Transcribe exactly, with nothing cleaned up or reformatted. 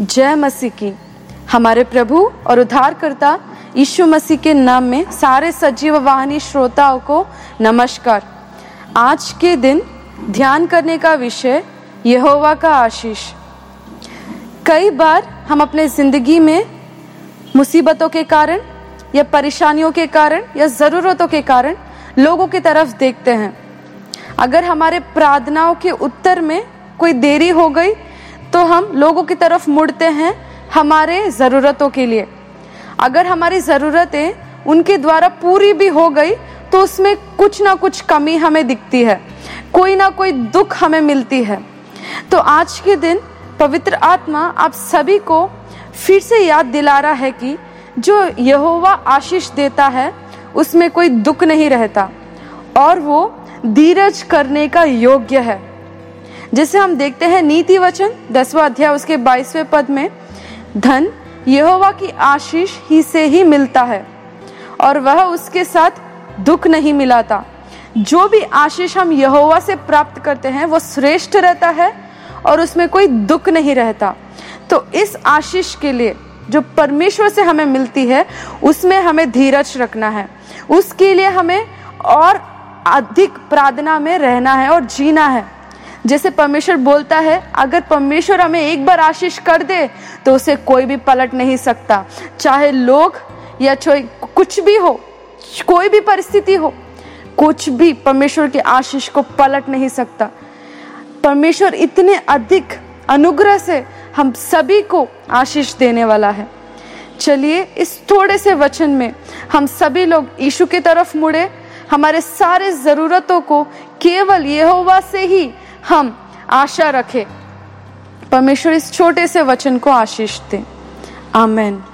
जय मसीह की। हमारे प्रभु और उद्धारकर्ता यीशु मसीह के नाम में सारे सजीव वाहनी श्रोताओं को नमस्कार। आज के दिन ध्यान करने का विषय यहोवा का आशीष। कई बार हम अपने ज़िंदगी में मुसीबतों के कारण या परेशानियों के कारण या ज़रूरतों के कारण लोगों की तरफ देखते हैं। अगर हमारे प्रार्थनाओं के उत्तर में कोई देरी हो गई तो हम लोगों की तरफ मुड़ते हैं हमारे ज़रूरतों के लिए। अगर हमारी ज़रूरतें उनके द्वारा पूरी भी हो गई तो उसमें कुछ ना कुछ कमी हमें दिखती है, कोई ना कोई दुख हमें मिलती है। तो आज के दिन पवित्र आत्मा आप सभी को फिर से याद दिला रहा है कि जो यहोवा आशीष देता है उसमें कोई दुख नहीं रहता और वो धीरज करने का योग्य है। जैसे हम देखते हैं नीति वचन दसवां अध्याय उसके बाईसवें पद में, धन यहोवा की आशीष ही से ही मिलता है और वह उसके साथ दुख नहीं मिलाता। जो भी आशीष हम यहोवा से प्राप्त करते हैं वो श्रेष्ठ रहता है और उसमें कोई दुख नहीं रहता। तो इस आशीष के लिए जो परमेश्वर से हमें मिलती है उसमें हमें धीरज रखना है, उसके लिए हमें और अधिक प्रार्थना में रहना है और जीना है। जैसे परमेश्वर बोलता है, अगर परमेश्वर हमें एक बार आशीष कर दे तो उसे कोई भी पलट नहीं सकता, चाहे लोग या कुछ भी हो, कोई भी परिस्थिति हो, कुछ भी परमेश्वर के आशीष को पलट नहीं सकता। परमेश्वर इतने अधिक अनुग्रह से हम सभी को आशीष देने वाला है। चलिए इस थोड़े से वचन में हम सभी लोग यीशु की तरफ मुड़े, हमारे सारे ज़रूरतों को केवल यहोवा से ही हम आशा रखें। परमेश्वर इस छोटे से वचन को आशीष दें। आमीन।